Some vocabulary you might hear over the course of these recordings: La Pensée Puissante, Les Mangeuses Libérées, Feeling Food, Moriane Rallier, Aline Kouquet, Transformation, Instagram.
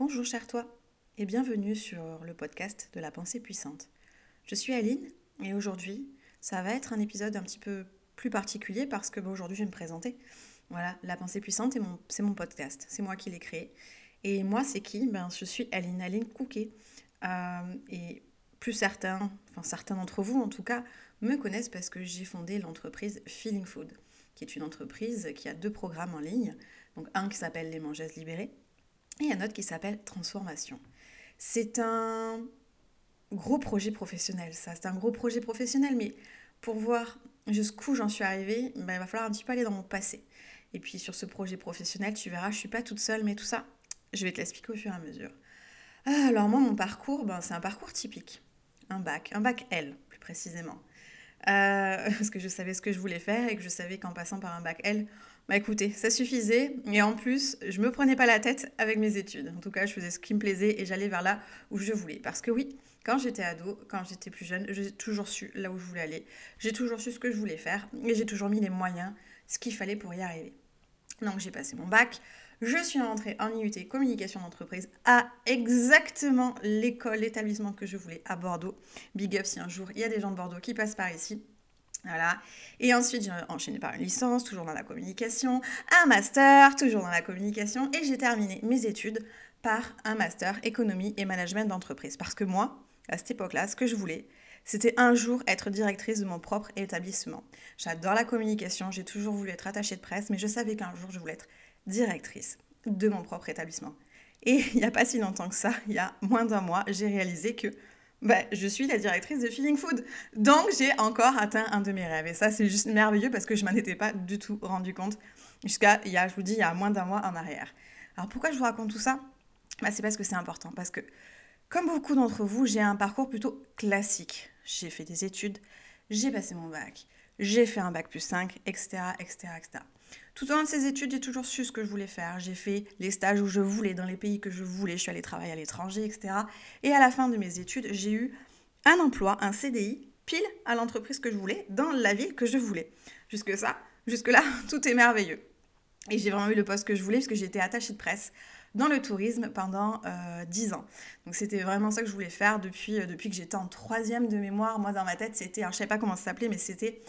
Bonjour cher toi et bienvenue sur le podcast de La Pensée Puissante. Je suis Aline et aujourd'hui, ça va être un épisode un petit peu plus particulier parce que aujourd'hui je vais me présenter. Voilà, La Pensée Puissante, c'est mon podcast, c'est moi qui l'ai créé. Et moi c'est qui ? Je suis Aline Kouquet. Et plus certains d'entre vous en tout cas, me connaissent parce que j'ai fondé l'entreprise Feeling Food, qui est une entreprise qui a 2 programmes en ligne. Donc un qui s'appelle Les Mangeuses Libérées, et un autre qui s'appelle Transformation. C'est un gros projet professionnel, ça. C'est un gros projet professionnel, mais pour voir jusqu'où j'en suis arrivée, il va falloir un petit peu aller dans mon passé. Et puis sur ce projet professionnel, tu verras, je ne suis pas toute seule, mais tout ça, je vais te l'expliquer au fur et à mesure. Alors moi, mon parcours, c'est un parcours typique. Un bac L, plus précisément. Parce que je savais ce que je voulais faire et que je savais qu'en passant par un bac L, écoutez, ça suffisait, et en plus, je me prenais pas la tête avec mes études. En tout cas, je faisais ce qui me plaisait et j'allais vers là où je voulais. Parce que oui, quand j'étais ado, quand j'étais plus jeune, j'ai toujours su là où je voulais aller, j'ai toujours su ce que je voulais faire, et j'ai toujours mis les moyens, ce qu'il fallait pour y arriver. Donc j'ai passé mon bac, je suis rentrée en IUT communication d'entreprise à exactement l'établissement que je voulais à Bordeaux. Big up si un jour il y a des gens de Bordeaux qui passent par ici. Voilà. Et ensuite, j'ai enchaîné par une licence, toujours dans la communication, un master, toujours dans la communication, et j'ai terminé mes études par un master économie et management d'entreprise. Parce que moi, à cette époque-là, ce que je voulais, c'était un jour être directrice de mon propre établissement. J'adore la communication, j'ai toujours voulu être attachée de presse, mais je savais qu'un jour, je voulais être directrice de mon propre établissement. Et il n'y a pas si longtemps que ça, il y a moins d'un mois, j'ai réalisé que je suis la directrice de Feeling Food, donc j'ai encore atteint un de mes rêves. Et ça, c'est juste merveilleux parce que je ne m'en étais pas du tout rendu compte jusqu'à, il y a moins d'un mois en arrière. Alors pourquoi je vous raconte tout ça ? C'est parce que c'est important, parce que comme beaucoup d'entre vous, j'ai un parcours plutôt classique. J'ai fait des études, j'ai passé mon bac, j'ai fait un bac plus 5, etc. Tout au long de ces études, j'ai toujours su ce que je voulais faire. J'ai fait les stages où je voulais, dans les pays que je voulais. Je suis allée travailler à l'étranger, etc. Et à la fin de mes études, j'ai eu un emploi, un CDI, pile à l'entreprise que je voulais, dans la ville que je voulais. Jusque-là, tout est merveilleux. Et j'ai vraiment eu le poste que je voulais parce que j'étais attachée de presse dans le tourisme pendant 10 ans. Donc c'était vraiment ça que je voulais faire depuis que j'étais en 3e de mémoire. Moi, dans ma tête, c'était, je ne savais pas comment ça s'appelait, mais c'était...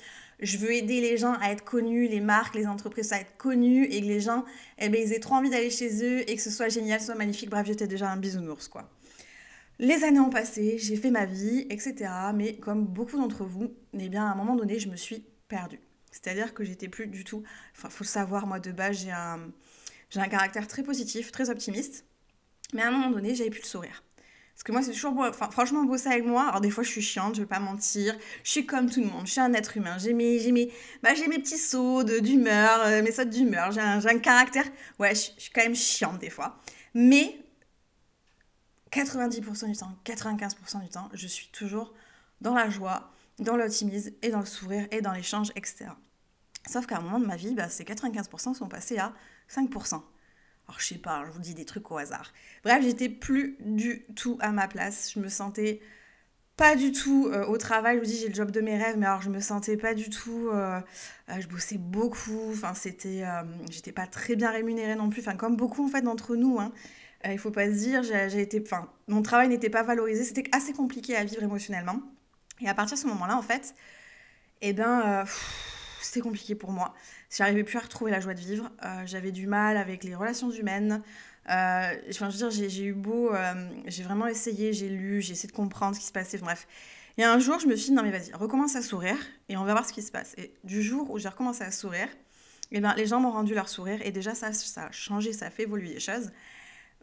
Je veux aider les gens à être connus, les marques, les entreprises à être connues et que les gens, ils aient trop envie d'aller chez eux et que ce soit génial, soit magnifique. Bref, j'étais déjà un bisounours, quoi. Les années ont passé, j'ai fait ma vie, etc. Mais comme beaucoup d'entre vous, à un moment donné, je me suis perdue. C'est-à-dire que j'étais plus du tout... Faut le savoir, moi, de base, j'ai un caractère très positif, très optimiste. Mais à un moment donné, j'avais plus le sourire. Parce que moi, c'est toujours... franchement, bosser avec moi... Alors, des fois, je suis chiante, je vais pas mentir. Je suis comme tout le monde. Je suis un être humain. J'ai mes petits sauts d'humeur, mes sautes d'humeur. J'ai un caractère... Ouais, je suis quand même chiante, des fois. Mais 90% du temps, 95% du temps, je suis toujours dans la joie, dans l'optimisme, et dans le sourire, et dans l'échange, etc. Sauf qu'à un moment de ma vie, ces 95% sont passés à 5%. Alors, je sais pas, je vous dis des trucs au hasard. Bref, j'étais plus du tout à ma place. Je me sentais pas du tout au travail. Je vous dis, j'ai le job de mes rêves, mais alors je me sentais pas du tout... je bossais beaucoup. J'étais pas très bien rémunérée non plus. Comme beaucoup, en fait, d'entre nous. Il faut pas se dire, mon travail n'était pas valorisé. C'était assez compliqué à vivre émotionnellement. Et à partir de ce moment-là, en fait, c'était compliqué pour moi. J'arrivais plus à retrouver la joie de vivre. J'avais du mal avec les relations humaines. J'ai vraiment essayé, j'ai lu, j'ai essayé de comprendre ce qui se passait. Bref. Et un jour, je me suis dit, non mais vas-y, recommence à sourire et on va voir ce qui se passe. Et du jour où j'ai recommencé à sourire, les gens m'ont rendu leur sourire et déjà ça a changé, ça a fait évoluer les choses.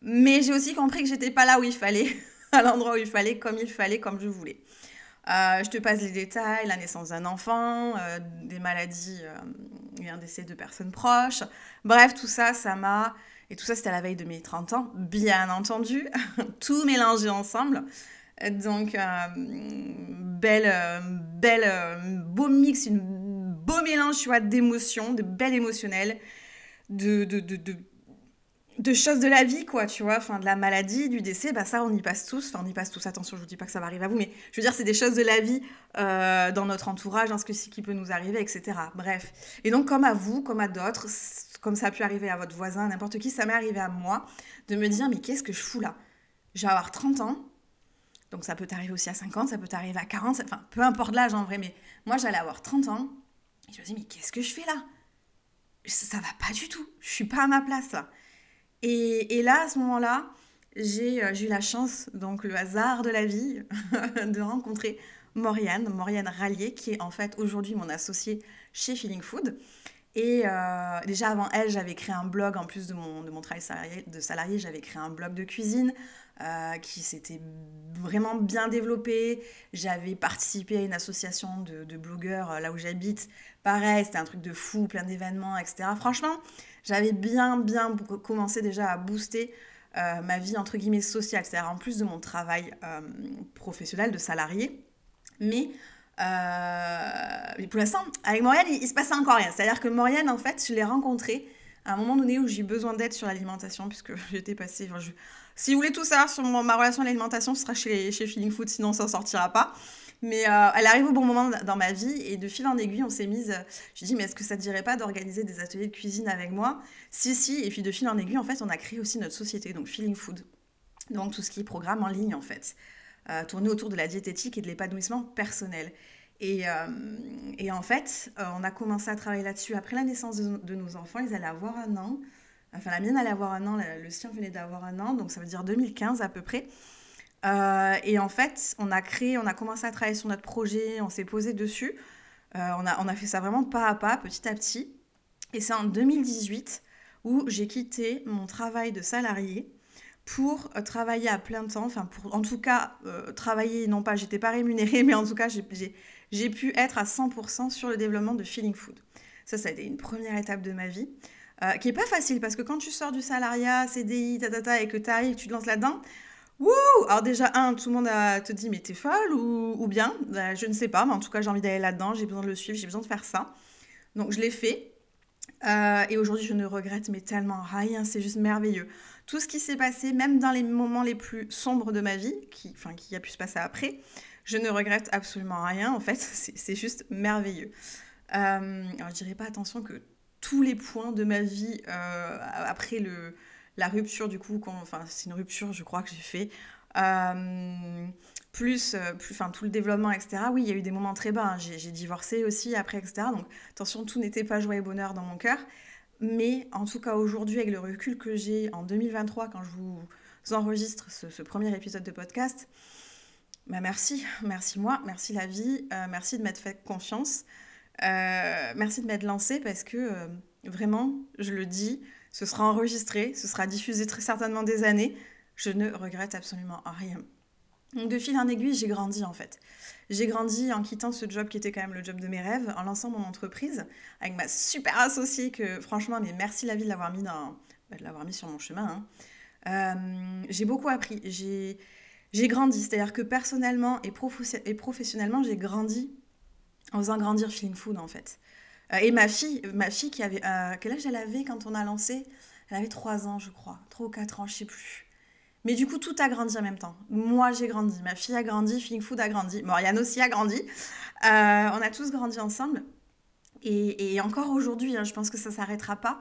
Mais j'ai aussi compris que j'étais pas là où il fallait, à l'endroit où il fallait, comme je voulais. Je te passe les détails, la naissance d'un enfant, des maladies et un décès de personnes proches. Bref, tout ça, ça m'a... Et tout ça, c'était à la veille de mes 30 ans, bien entendu. Tout mélangé ensemble. Donc, beau mix, beau mélange, tu vois, d'émotions, de belles émotionnelles, de choses de la vie, quoi, tu vois, de la maladie, du décès, ça, on y passe tous, attention, je vous dis pas que ça va arriver à vous, mais je veux dire, c'est des choses de la vie dans notre entourage, dans ce qui peut nous arriver, etc. Bref, et donc, comme à vous, comme à d'autres, comme ça a pu arriver à votre voisin, à n'importe qui, ça m'est arrivé à moi, de me dire, mais qu'est-ce que je fous là? Je vais avoir 30 ans, donc ça peut t'arriver aussi à 50, ça peut t'arriver à 40, enfin, peu importe l'âge en vrai, mais moi, j'allais avoir 30 ans, et je me dis, mais qu'est-ce que je fais là? Ça va pas du tout, je suis pas à ma place là. Et là, à ce moment-là, j'ai eu la chance, donc le hasard de la vie, de rencontrer Moriane Rallier, qui est en fait aujourd'hui mon associée chez Feeling Food. Et déjà avant elle, j'avais créé un blog, en plus de mon travail de salarié, j'avais créé un blog de cuisine qui s'était vraiment bien développé. J'avais participé à une association de blogueurs là où j'habite. Pareil, c'était un truc de fou, plein d'événements, etc. Franchement, j'avais bien commencé déjà à booster ma vie, entre guillemets, sociale, c'est-à-dire en plus de mon travail professionnel de salarié. Mais pour l'instant, avec Moriane, il se passait encore rien. C'est-à-dire que Moriane, en fait, je l'ai rencontrée à un moment donné où j'ai eu besoin d'aide sur l'alimentation, puisque j'étais passée... Si vous voulez tout savoir sur ma relation à l'alimentation, ce sera chez Feeling Food, sinon on s'en sortira pas. Mais elle arrive au bon moment dans ma vie, et de fil en aiguille, on s'est mise... Je lui ai dit, mais est-ce que ça te dirait pas d'organiser des ateliers de cuisine avec moi? Si, et puis de fil en aiguille, en fait, on a créé aussi notre société, donc Feeling Food. Donc tout ce qui est programme en ligne, en fait. Tourner autour de la diététique et de l'épanouissement personnel. Et en fait, on a commencé à travailler là-dessus après la naissance de nos enfants. Ils allaient avoir 1 an. Enfin, la mienne allait avoir 1 an, le sien venait d'avoir 1 an, donc ça veut dire 2015 à peu près. Et en fait, on a commencé à travailler sur notre projet, on s'est posé dessus. On a fait ça vraiment pas à pas, petit à petit. Et c'est en 2018 où j'ai quitté mon travail de salarié pour travailler à plein temps, enfin pour en tout cas travailler, non pas, j'étais pas rémunérée, mais en tout cas j'ai pu être à 100% sur le développement de Feeling Food. Ça a été une première étape de ma vie, qui est pas facile, parce que quand tu sors du salariat, CDI, et que t'arrives, tu te lances là-dedans, wouh! Alors déjà, tout le monde te dit, mais t'es folle ou bien, je ne sais pas, mais en tout cas j'ai envie d'aller là-dedans, j'ai besoin de le suivre, j'ai besoin de faire ça. Donc je l'ai fait. Et aujourd'hui, je ne regrette mais tellement rien, c'est juste merveilleux. Tout ce qui s'est passé, même dans les moments les plus sombres de ma vie, qui a pu se passer après, je ne regrette absolument rien, en fait, c'est juste merveilleux. Alors, je dirais pas, attention, que tous les points de ma vie, après la rupture, du coup, c'est une rupture, je crois, que j'ai fait, tout le développement, etc. Oui, il y a eu des moments très bas, hein. J'ai divorcé aussi après, etc. Donc attention, tout n'était pas joie et bonheur dans mon cœur, mais en tout cas aujourd'hui, avec le recul que j'ai en 2023, quand je vous enregistre ce premier épisode de podcast, merci moi, merci la vie, merci de m'être fait confiance, merci de m'être lancée, parce que vraiment, je le dis, ce sera enregistré, ce sera diffusé très certainement des années, je ne regrette absolument rien. Donc de fil en aiguille, j'ai grandi en fait. J'ai grandi en quittant ce job qui était quand même le job de mes rêves, en lançant mon entreprise avec ma super associée que franchement, mais merci la vie de l'avoir mis sur mon chemin. J'ai beaucoup appris, j'ai grandi, c'est-à-dire que personnellement et professionnellement, j'ai grandi en faisant grandir Feeling Food en fait. Et ma fille qui avait... quel âge elle avait quand on a lancé? Elle avait 3 ans je crois, 3 ou 4 ans, je sais plus. Mais du coup, tout a grandi en même temps. Moi, j'ai grandi, ma fille a grandi, Feeling Food a grandi, Moriane aussi a grandi. On a tous grandi ensemble. Et encore aujourd'hui, je pense que ça ne s'arrêtera pas.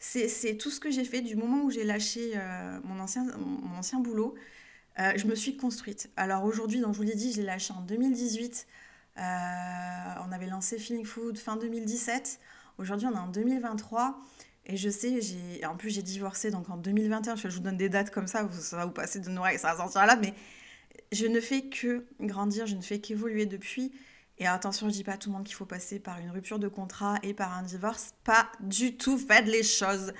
C'est tout ce que j'ai fait du moment où j'ai lâché mon ancien boulot. Je me suis construite. Alors aujourd'hui, donc, je vous l'ai dit, je l'ai lâché en 2018. On avait lancé Feeling Food fin 2017. Aujourd'hui, on est en 2023. Et je sais, en plus j'ai divorcé, donc en 2021, je vous donne des dates comme ça, ça va vous passer de nos oreilles, ça va sortir là, mais je ne fais que grandir, je ne fais qu'évoluer depuis. Et attention, je ne dis pas à tout le monde qu'il faut passer par une rupture de contrat et par un divorce, pas du tout, faites les choses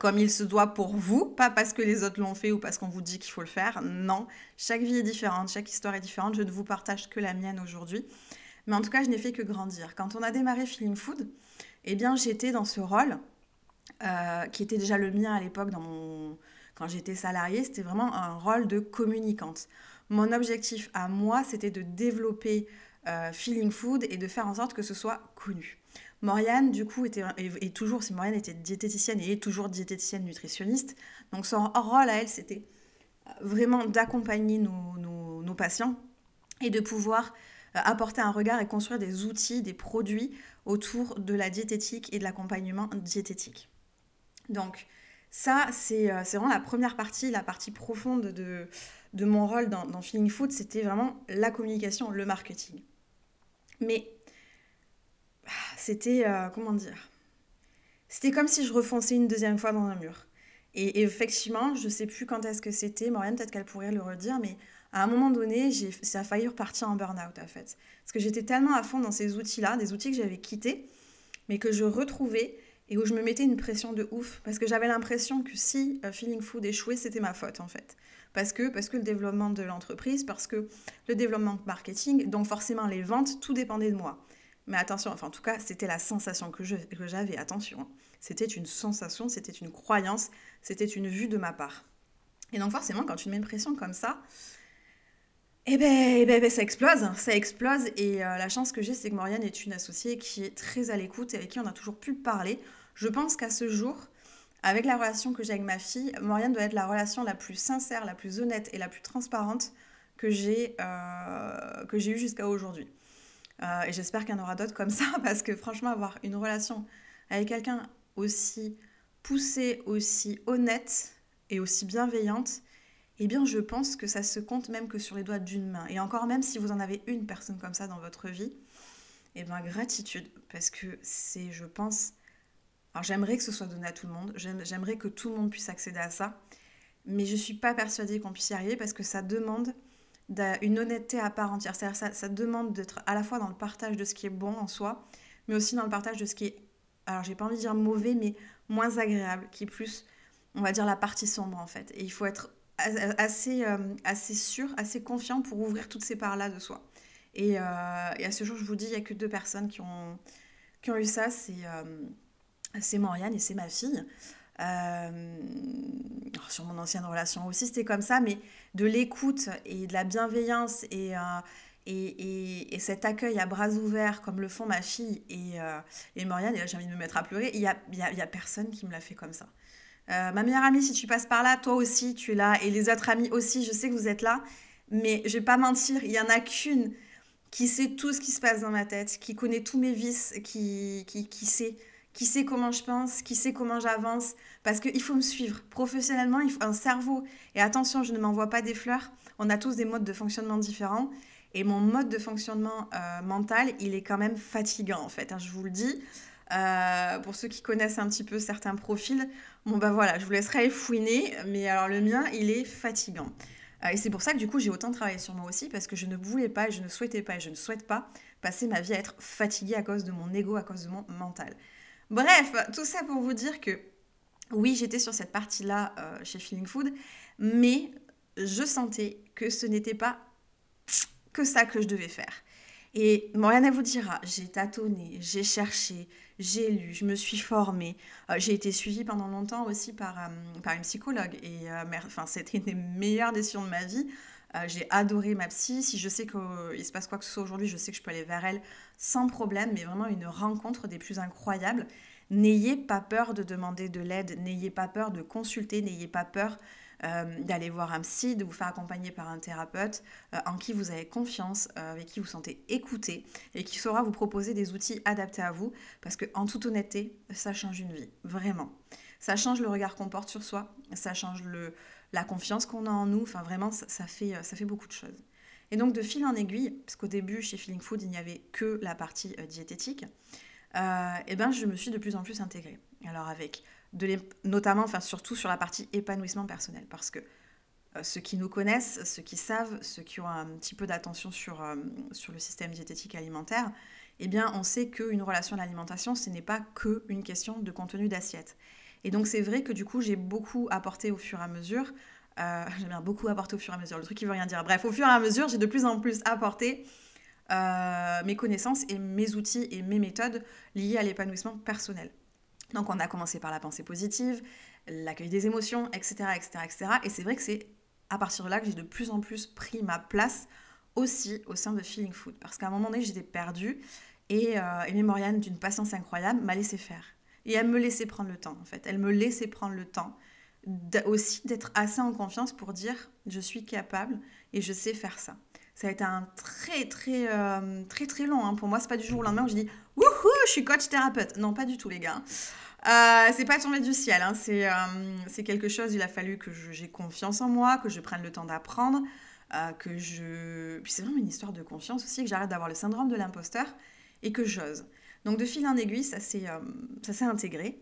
comme il se doit pour vous, pas parce que les autres l'ont fait ou parce qu'on vous dit qu'il faut le faire, non. Chaque vie est différente, chaque histoire est différente, je ne vous partage que la mienne aujourd'hui. Mais en tout cas, je n'ai fait que grandir. Quand on a démarré Feeling Food, eh bien j'étais dans ce rôle... qui était déjà le mien à l'époque quand j'étais salariée, c'était vraiment un rôle de communicante. Mon objectif à moi, c'était de développer Feeling Food et de faire en sorte que ce soit connu. Moriane, du coup, Moriane était diététicienne et est toujours diététicienne nutritionniste, donc son rôle à elle, c'était vraiment d'accompagner nos patients et de pouvoir apporter un regard et construire des outils, des produits autour de la diététique et de l'accompagnement diététique. Donc ça, c'est vraiment la première partie, la partie profonde de mon rôle dans Feeling Food, c'était vraiment la communication, le marketing. Mais c'était, comment dire, c'était comme si je refonçais une deuxième fois dans un mur. Et effectivement, je ne sais plus quand est-ce que c'était, Moriane, peut-être qu'elle pourrait le redire, mais à un moment donné, ça a failli repartir en burn-out, en fait. Parce que j'étais tellement à fond dans ces outils-là, des outils que j'avais quittés, mais que je retrouvais et où je me mettais une pression de ouf. Parce que j'avais l'impression que si Feeling Food échouait, c'était ma faute, en fait. Parce que le développement de l'entreprise, parce que le développement marketing, donc forcément les ventes, tout dépendait de moi. Mais attention, enfin en tout cas, c'était la sensation que j'avais, attention. C'était une sensation, c'était une croyance, c'était une vue de ma part. Et donc forcément, quand tu mets une pression comme ça, eh ben ça explose. Et la chance que j'ai, c'est que Moriane est une associée qui est très à l'écoute et avec qui on a toujours pu parler. Je pense qu'à ce jour, avec la relation que j'ai avec ma fille, Moriane doit être la relation la plus sincère, la plus honnête et la plus transparente que j'ai eue jusqu'à aujourd'hui. Et j'espère qu'il y en aura d'autres comme ça, parce que franchement, avoir une relation avec quelqu'un aussi poussée, aussi honnête et aussi bienveillante, eh bien, je pense que ça se compte même que sur les doigts d'une main. Et encore même si vous en avez une personne comme ça dans votre vie, eh bien, gratitude, parce que c'est, je pense... Alors, j'aimerais que ce soit donné à tout le monde, j'aimerais que tout le monde puisse accéder à ça, mais je ne suis pas persuadée qu'on puisse y arriver, parce que ça demande... une honnêteté à part entière, c'est-à-dire ça demande d'être à la fois dans le partage de ce qui est bon en soi, mais aussi dans le partage de ce qui est, alors j'ai pas envie de dire mauvais, mais moins agréable, qui est plus, on va dire, la partie sombre en fait. Et il faut être assez sûr, assez confiant pour ouvrir toutes ces parts-là de soi. Et à ce jour, je vous dis, il n'y a que 2 personnes qui ont eu ça, c'est Moriane et c'est ma fille. Sur mon ancienne relation aussi c'était comme ça, mais de l'écoute et de la bienveillance et cet accueil à bras ouverts comme le font ma fille et Moriane, et là j'ai envie de me mettre à pleurer, il y a personne qui me l'a fait comme ça. Ma meilleure amie, si tu passes par là, toi aussi tu es là, et les autres amis aussi, je sais que vous êtes là, mais je vais pas mentir, il y en a qu'une qui sait tout ce qui se passe dans ma tête, qui connaît tous mes vices, qui sait comment je pense, qui sait comment j'avance, parce qu'il faut me suivre. Professionnellement, il faut un cerveau. Et attention, je ne m'envoie pas des fleurs. On a tous des modes de fonctionnement différents. Et mon mode de fonctionnement mental, il est quand même fatigant, en fait. Hein, je vous le dis, pour ceux qui connaissent un petit peu certains profils, je vous laisserai fouiner, mais alors le mien, il est fatigant. Et c'est pour ça que du coup, j'ai autant travaillé sur moi aussi, parce que je ne voulais pas, je ne souhaitais pas, et je ne souhaite pas passer ma vie à être fatiguée à cause de mon ego, à cause de mon mental. Bref, tout ça pour vous dire que oui, j'étais sur cette partie-là chez Feeling Food, mais je sentais que ce n'était pas que ça que je devais faire. Et Moriane vous dira, j'ai tâtonné, j'ai cherché, j'ai lu, je me suis formée. J'ai été suivie pendant longtemps aussi par une psychologue. Et c'était une des meilleures décisions de ma vie. J'ai adoré ma psy. Si je sais qu'il se passe quoi que ce soit aujourd'hui, je sais que je peux aller vers elle sans problème, mais vraiment une rencontre des plus incroyables. N'ayez pas peur de demander de l'aide, n'ayez pas peur de consulter, n'ayez pas peur d'aller voir un psy, de vous faire accompagner par un thérapeute en qui vous avez confiance, avec qui vous sentez écouté et qui saura vous proposer des outils adaptés à vous, parce que en toute honnêteté, ça change une vie, vraiment. Ça change le regard qu'on porte sur soi, ça change la confiance qu'on a en nous, enfin vraiment ça fait beaucoup de choses. Et donc de fil en aiguille, parce qu'au début chez Feeling Food il n'y avait que la partie diététique, je me suis de plus en plus intégrée. Alors avec surtout sur la partie épanouissement personnel, parce que ceux qui nous connaissent, ceux qui savent, ceux qui ont un petit peu d'attention sur le système diététique alimentaire, on sait qu'une relation à l'alimentation, ce n'est pas qu'une question de contenu d'assiette. Et donc, c'est vrai que du coup, j'ai beaucoup apporté au fur et à mesure. J'aime bien beaucoup apporter au fur et à mesure, le truc qui veut rien dire. Bref, au fur et à mesure, j'ai de plus en plus apporté mes connaissances et mes outils et mes méthodes liées à l'épanouissement personnel. Donc, on a commencé par la pensée positive, l'accueil des émotions, etc., etc., etc. Et c'est vrai que c'est à partir de là que j'ai de plus en plus pris ma place aussi au sein de Feeling Food. Parce qu'à un moment donné, j'étais perdue et Moriane, d'une patience incroyable, m'a laissé faire. Et elle me laissait prendre le temps, en fait. Elle me laissait prendre le temps aussi d'être assez en confiance pour dire « je suis capable et je sais faire ça ». Ça a été un très, très long. Hein. Pour moi, c'est pas du jour au lendemain où je dis « wouhou, je suis coach thérapeute ». Non, pas du tout, les gars. C'est pas tombé du ciel, hein. C'est quelque chose, il a fallu que j'ai confiance en moi, que je prenne le temps d'apprendre, puis c'est vraiment une histoire de confiance aussi, que j'arrête d'avoir le syndrome de l'imposteur et que j'ose. Donc de fil en aiguille, ça s'est intégré.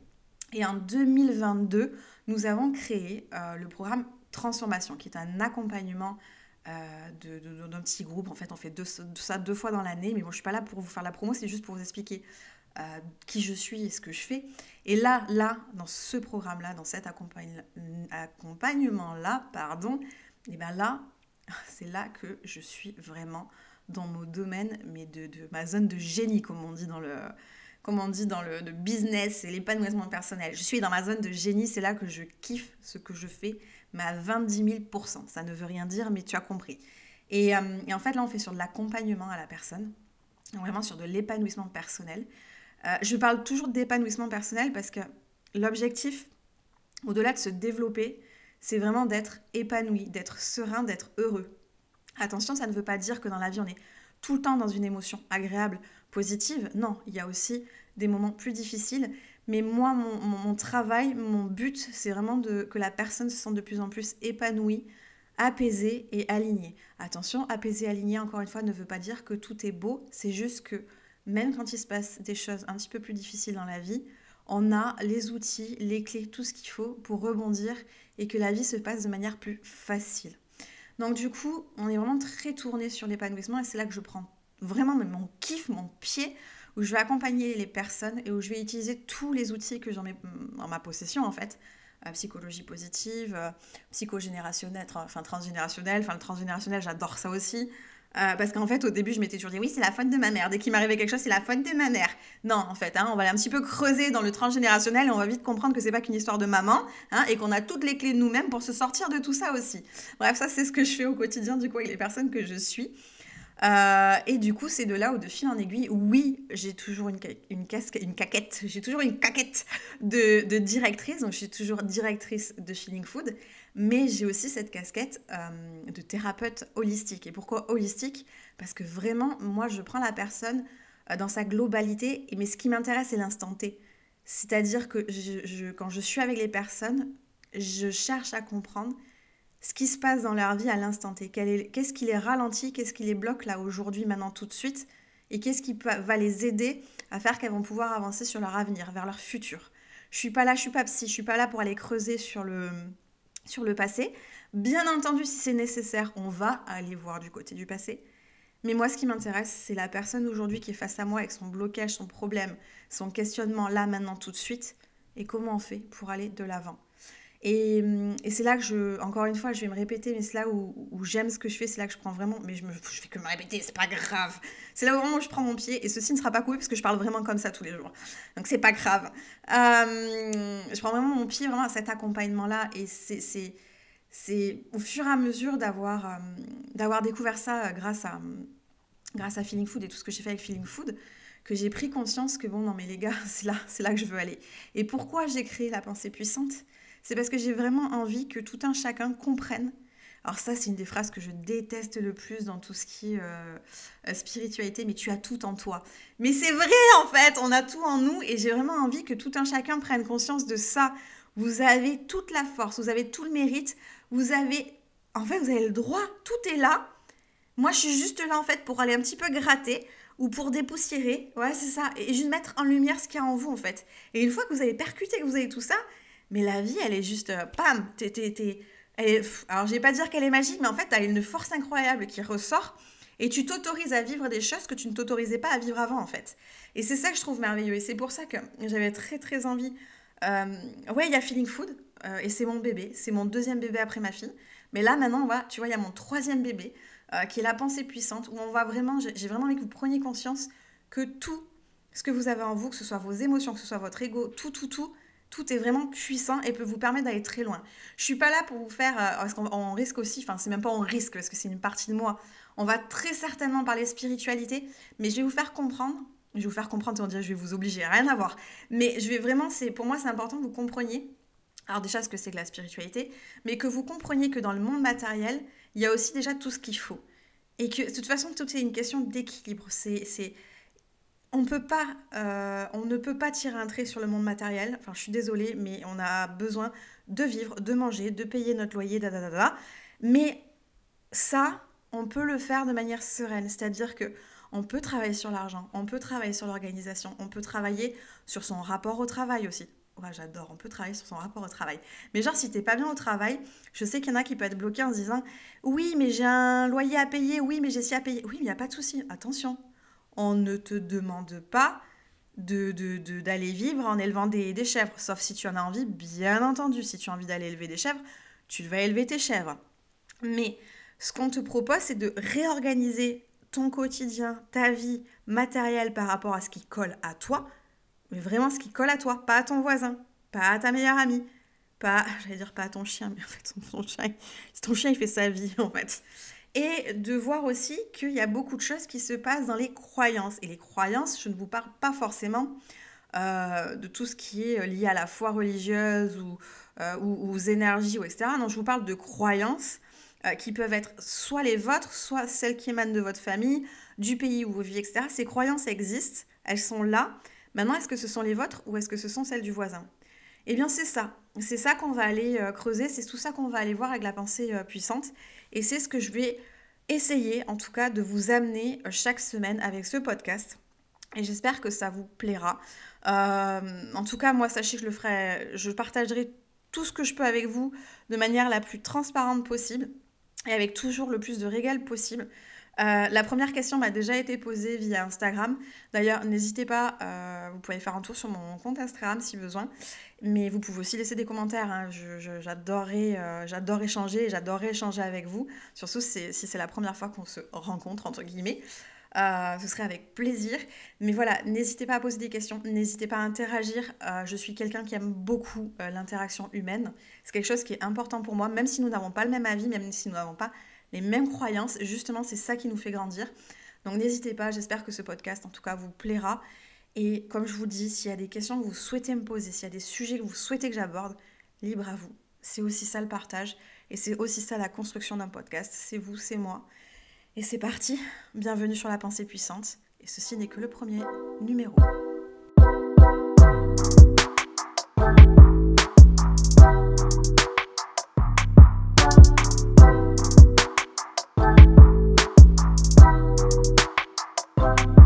Et en 2022, nous avons créé le programme Transformation, qui est un accompagnement d'un petit groupe. En fait, on fait ça 2 fois dans l'année, mais bon, je suis pas là pour vous faire la promo, c'est juste pour vous expliquer qui je suis et ce que je fais. Et là, dans ce programme-là, dans cet accompagnement-là, et bien là, c'est là que je suis vraiment dans mon domaine, mais de ma zone de génie, comme on dit dans le business et l'épanouissement personnel. Je suis dans ma zone de génie, c'est là que je kiffe ce que je fais, mais à 20 000 %. Ça ne veut rien dire, mais tu as compris. Et en fait, là, on fait sur de l'accompagnement à la personne, vraiment sur de l'épanouissement personnel. Je parle toujours d'épanouissement personnel parce que l'objectif, au-delà de se développer, c'est vraiment d'être épanoui, d'être serein, d'être heureux. Attention, ça ne veut pas dire que dans la vie, on est tout le temps dans une émotion agréable, positive. Non, il y a aussi des moments plus difficiles. Mais moi, mon travail, mon but, c'est vraiment que la personne se sente de plus en plus épanouie, apaisée et alignée. Attention, apaisée, alignée, encore une fois, ne veut pas dire que tout est beau. C'est juste que même quand il se passe des choses un petit peu plus difficiles dans la vie, on a les outils, les clés, tout ce qu'il faut pour rebondir et que la vie se passe de manière plus facile. Donc du coup, on est vraiment très tourné sur l'épanouissement et c'est là que je prends vraiment mon kiff, mon pied, où je vais accompagner les personnes et où je vais utiliser tous les outils que j'en ai en ma possession en fait. Psychologie positive, psychogénérationnelle, transgénérationnelle. Enfin, le transgénérationnel, j'adore ça aussi. Parce qu'en fait, au début, je m'étais toujours dit « oui, c'est la faute de ma mère. Dès qu'il m'arrivait quelque chose, c'est la faute de ma mère. » Non, en fait, hein, on va aller un petit peu creuser dans le transgénérationnel et on va vite comprendre que c'est pas qu'une histoire de maman et qu'on a toutes les clés de nous-mêmes pour se sortir de tout ça aussi. Bref, ça, c'est ce que je fais au quotidien, du coup, avec les personnes que je suis. Et du coup, c'est de là où, de fil en aiguille, oui, j'ai toujours une caquette de directrice. Donc, je suis toujours directrice de Feeling Food. Mais j'ai aussi cette casquette de thérapeute holistique. Et pourquoi holistique ? Parce que vraiment, moi, je prends la personne dans sa globalité, mais ce qui m'intéresse, c'est l'instant T. C'est-à-dire que quand je suis avec les personnes, je cherche à comprendre ce qui se passe dans leur vie à l'instant T. Qu'est-ce qui les ralentit ? Qu'est-ce qui les bloque là, aujourd'hui, maintenant, tout de suite ? Et qu'est-ce qui va les aider à faire qu'elles vont pouvoir avancer sur leur avenir, vers leur futur ? Je ne suis pas là, je ne suis pas psy, je ne suis pas là pour aller creuser sur le passé. Bien entendu, si c'est nécessaire, on va aller voir du côté du passé. Mais moi, ce qui m'intéresse, c'est la personne aujourd'hui qui est face à moi avec son blocage, son problème, son questionnement là, maintenant, tout de suite. Et comment on fait pour aller de l'avant ? Et c'est là que encore une fois, je vais me répéter, mais c'est là où j'aime ce que je fais, c'est là que je prends vraiment, mais je fais que me répéter, c'est pas grave. C'est là où je prends mon pied, et ceci ne sera pas coupé, parce que je parle vraiment comme ça tous les jours. Donc c'est pas grave. Je prends vraiment mon pied, vraiment à cet accompagnement-là, et c'est au fur et à mesure d'avoir découvert ça grâce à Feeling Food et tout ce que j'ai fait avec Feeling Food, que j'ai pris conscience que bon, non mais les gars, c'est là que je veux aller. Et pourquoi j'ai créé La Pensée Puissante ? C'est parce que j'ai vraiment envie que tout un chacun comprenne. Alors ça, c'est une des phrases que je déteste le plus dans tout ce qui est spiritualité, mais tu as tout en toi. Mais c'est vrai, en fait, on a tout en nous et j'ai vraiment envie que tout un chacun prenne conscience de ça. Vous avez toute la force, vous avez tout le mérite, vous avez le droit, tout est là. Moi, je suis juste là, en fait, pour aller un petit peu gratter ou pour dépoussiérer, ouais, c'est ça, et juste mettre en lumière ce qu'il y a en vous, en fait. Et une fois que vous avez percuté, que vous avez tout ça, mais la vie, elle est juste, pam, alors je vais pas dire qu'elle est magique, mais en fait, elle a une force incroyable qui ressort et tu t'autorises à vivre des choses que tu ne t'autorisais pas à vivre avant, en fait. Et c'est ça que je trouve merveilleux. Et c'est pour ça que j'avais très, très envie. Il y a Feeling Food et c'est mon bébé. C'est mon 2e bébé après ma fille. Mais là, maintenant, il y a mon 3e bébé qui est La Pensée Puissante où on voit vraiment, j'ai vraiment envie que vous preniez conscience que tout ce que vous avez en vous, que ce soit vos émotions, que ce soit votre ego, tout est vraiment puissant et peut vous permettre d'aller très loin. Je suis pas là pour vous faire... parce qu'on risque aussi... Enfin, c'est même pas on risque, parce que c'est une partie de moi. On va très certainement parler spiritualité, mais je vais vous faire comprendre. On dirait je vais vous obliger, rien à voir. Mais je vais vraiment... Pour moi, c'est important que vous compreniez, alors déjà ce que c'est que la spiritualité, mais que vous compreniez que dans le monde matériel, il y a aussi déjà tout ce qu'il faut. Et que de toute façon, tout est une question d'équilibre. On ne peut pas tirer un trait sur le monde matériel. Enfin, je suis désolée, mais on a besoin de vivre, de manger, de payer notre loyer, Mais ça, on peut le faire de manière sereine. C'est-à-dire que on peut travailler sur l'argent, on peut travailler sur l'organisation, on peut travailler sur son rapport au travail aussi. Ouais, j'adore, on peut travailler sur son rapport au travail. Mais genre, si t'es pas bien au travail, je sais qu'il y en a qui peuvent être bloqués en se disant « Oui, mais j'ai un loyer à payer, oui, mais j'ai ci à payer. » Oui, mais il n'y a pas de souci, attention. On ne te demande pas d'aller vivre en élevant des chèvres, sauf si tu en as envie, bien entendu. Si tu as envie d'aller élever des chèvres, tu vas élever tes chèvres. Mais ce qu'on te propose, c'est de réorganiser ton quotidien, ta vie matérielle par rapport à ce qui colle à toi, mais vraiment ce qui colle à toi, pas à ton voisin, pas à ta meilleure amie, pas à ton chien, mais en fait ton chien il fait sa vie en fait. Et de voir aussi qu'il y a beaucoup de choses qui se passent dans les croyances. Et les croyances, je ne vous parle pas forcément de tout ce qui est lié à la foi religieuse ou aux énergies, ou etc. Non, je vous parle de croyances qui peuvent être soit les vôtres, soit celles qui émanent de votre famille, du pays où vous vivez, etc. Ces croyances existent, elles sont là. Maintenant, est-ce que ce sont les vôtres ou est-ce que ce sont celles du voisin ? Eh bien, c'est ça. C'est ça qu'on va aller creuser, c'est tout ça qu'on va aller voir avec la pensée puissante. Et c'est ce que je vais essayer, en tout cas, de vous amener chaque semaine avec ce podcast. Et j'espère que ça vous plaira. En tout cas, moi, sachez que je partagerai tout ce que je peux avec vous de manière la plus transparente possible et avec toujours le plus de régal possible. La première question m'a déjà été posée via Instagram. D'ailleurs, n'hésitez pas, vous pouvez faire un tour sur mon compte Instagram si besoin. Mais vous pouvez aussi laisser des commentaires. Hein. J'adore échanger avec vous. Surtout si c'est la première fois qu'on se rencontre, entre guillemets. Ce serait avec plaisir. Mais voilà, n'hésitez pas à poser des questions. N'hésitez pas à interagir. Je suis quelqu'un qui aime beaucoup l'interaction humaine. C'est quelque chose qui est important pour moi. Même si nous n'avons pas le même avis, même si nous n'avons pas les mêmes croyances, justement, c'est ça qui nous fait grandir. Donc n'hésitez pas, j'espère que ce podcast, en tout cas, vous plaira. Et comme je vous dis, s'il y a des questions que vous souhaitez me poser, s'il y a des sujets que vous souhaitez que j'aborde, libre à vous. C'est aussi ça le partage et c'est aussi ça la construction d'un podcast. C'est vous, c'est moi. Et c'est parti, bienvenue sur La Pensée Puissante. Et ceci n'est que le premier numéro.